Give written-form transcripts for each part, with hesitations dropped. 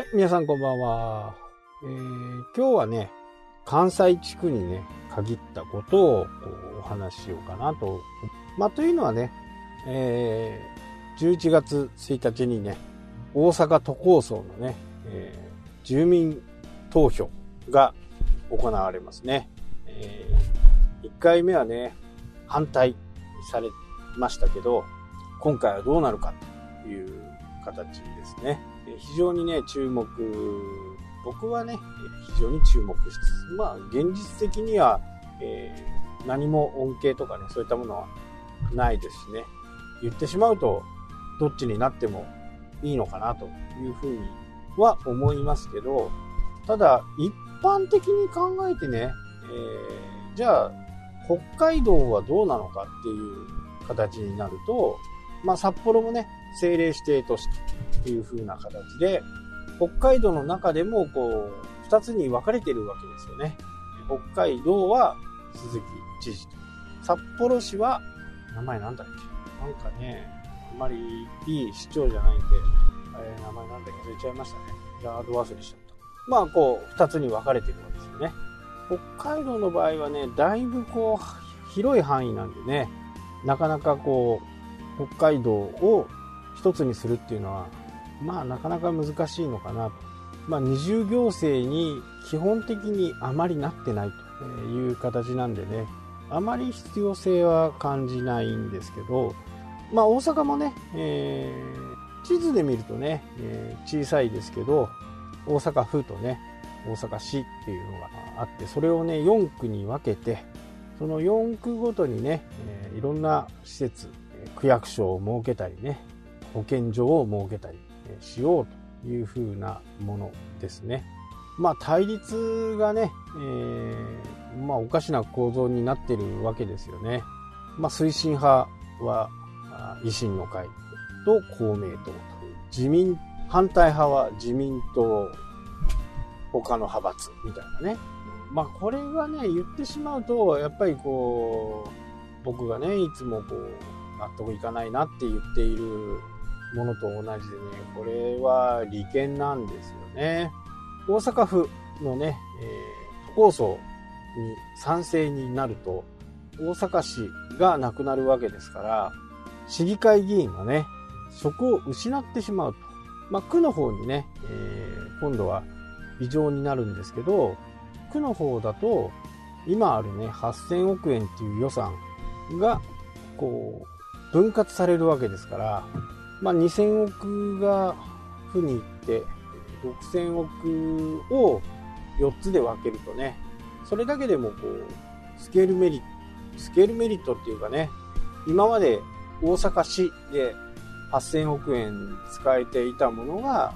はい、皆さんこんばんは。今日はね、関西地区にね、限ったことをお話ししようかなと。というのはね、11月1日にね、大阪都構想のね、住民投票が行われますね。1回目はね、反対されましたけど、今回はどうなるかという形ですね。非常にね、僕はね、非常に注目しつつ、現実的には、何も恩恵とかね、そういったものはないですしね、言ってしまうと、どっちになってもいいのかなというふうには思いますけど、ただ、一般的に考えてね、じゃあ、北海道はどうなのかっていう形になると、札幌もね、政令指定都市というふうな形で、北海道の中でも2つに分かれているわけですよね。北海道は鈴木知事と、札幌市は名前なんだっけ、なんかね、あんまりいい市長じゃないんで、名前なんだっけ、忘れちゃいましたね。ど忘れしちゃった。2つに分かれているわけですよね。北海道の場合はね、だいぶ広い範囲なんでね、なかなか北海道を一つにするっていうのはなかなか難しいのかなと。二重行政に基本的にあまりなってないという形なんでね、あまり必要性は感じないんですけど、大阪もね、地図で見るとね、小さいですけど、大阪府とね、大阪市っていうのがあって、それをね、4区に分けて、その4区ごとにね、いろんな施設、区役所を設けたりね、保健所を設けたりしようというふうなものですね。対立がね、おかしな構造になっているわけですよね。推進派は維新の会と公明党と、反対派は自民党、他の派閥みたいなね。これはね、言ってしまうと、やっぱり僕がね、いつも納得いかないなって言っているものと同じでね、これは利権なんですよね。大阪府のね、都構想に賛成になると、大阪市がなくなるわけですから、市議会議員がね、職を失ってしまうと、区の方にね、今度は異常になるんですけど、区の方だと今あるね、8000億円っていう予算が分割されるわけですから、2000億が府に行って、6000億を4つで分けるとね、それだけでもスケールメリットっていうかね、今まで大阪市で8000億円使えていたものが、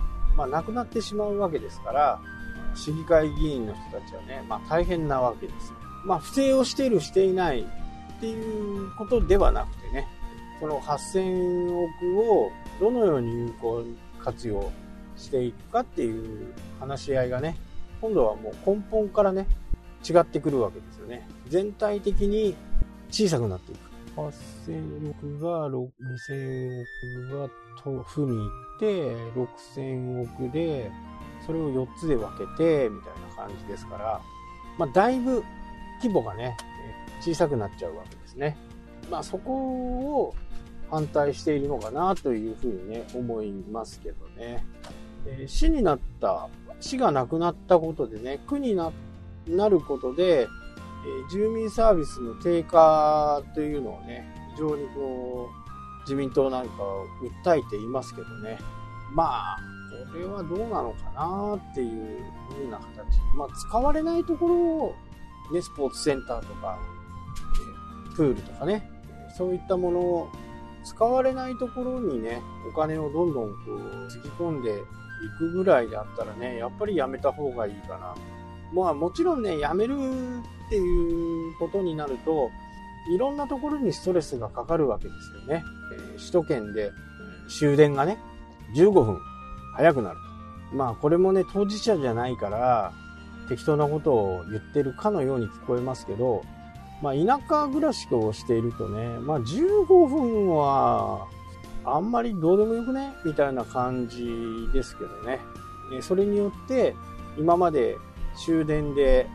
なくなってしまうわけですから、市議会議員の人たちはね、大変なわけです。不正をしているしていないっていうことではなくてね、その8000億をどのように有効活用していくかっていう話し合いがね、今度はもう根本からね、違ってくるわけですよね。全体的に小さくなっていく。8000億が2000億が府に行って、6000億で、それを4つで分けて、みたいな感じですから、だいぶ規模がね、小さくなっちゃうわけですね。そこを反対しているのかなというふうにね、思いますけどね。市がなくなったことでね、区に なることで、住民サービスの低下というのをね、非常に自民党なんかを訴えていますけどね。これはどうなのかなっていうふうな形。使われないところを、ね、スポーツセンターとか、プールとかね、そういったものを使われないところにね、お金をどんどんつぎ込んでいくぐらいだったらね、やっぱりやめた方がいいかな。もちろんね、やめるっていうことになると、いろんなところにストレスがかかるわけですよね。首都圏で終電がね、15分早くなると。これもね、当事者じゃないから、適当なことを言ってるかのように聞こえますけど、田舎暮らしをしているとね、15分はあんまりどうでもよくねみたいな感じですけどね。それによって今まで終電で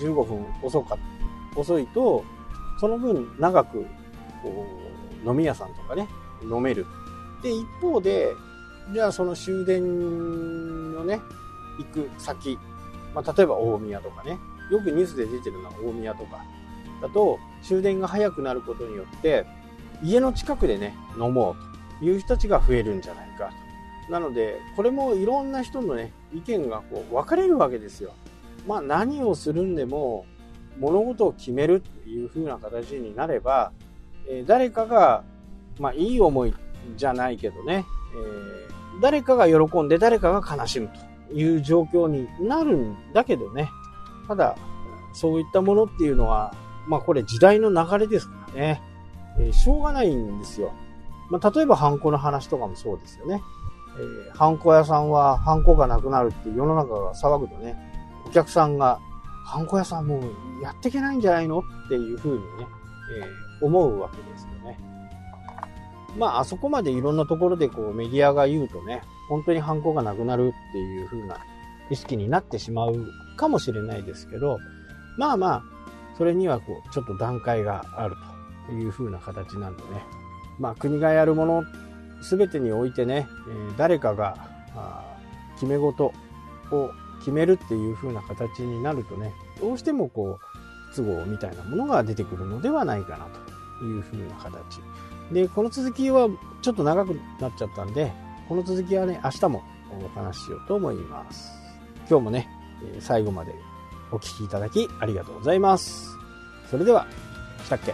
15分遅いとその分長くこう飲み屋さんとかね飲める。で一方でじゃあその終電のね行く先、まあ、例えば大宮とかね、よくニュースで出てるのは大宮とかだと終電が早くなることによって家の近くでね飲もうという人たちが増えるんじゃないかと。なのでこれもいろんな人のね意見がこう分かれるわけですよ。まあ何をするんでも物事を決めるっていう風な形になれば、誰かがまあいい思いじゃないけどね、誰かが喜んで誰かが悲しむという状況になるんだけどね。ただそういったものっていうのはまあこれ時代の流れですからね、しょうがないんですよ。まあ、例えばハンコの話とかもそうですよね。ハンコ屋さんはハンコがなくなるって世の中が騒ぐとね、お客さんがハンコ屋さんもうやっていけないんじゃないのっていうふうにね、思うわけですよね。まああそこまでいろんなところでこうメディアが言うとね、本当にハンコがなくなるっていうふうな意識になってしまうかもしれないですけど、まあまあそれにはこうちょっと段階があるというふうな形なんでね、まあ国がやるもの全てにおいてね、誰かが決め事を決めるっていう風な形になるとね、どうしてもこう不都合みたいなものが出てくるのではないかなという風な形で、この続きはちょっと長くなっちゃったんで、この続きはね明日もお話ししようと思います。今日もね最後までお聞きいただきありがとうございます。それではしたっけ。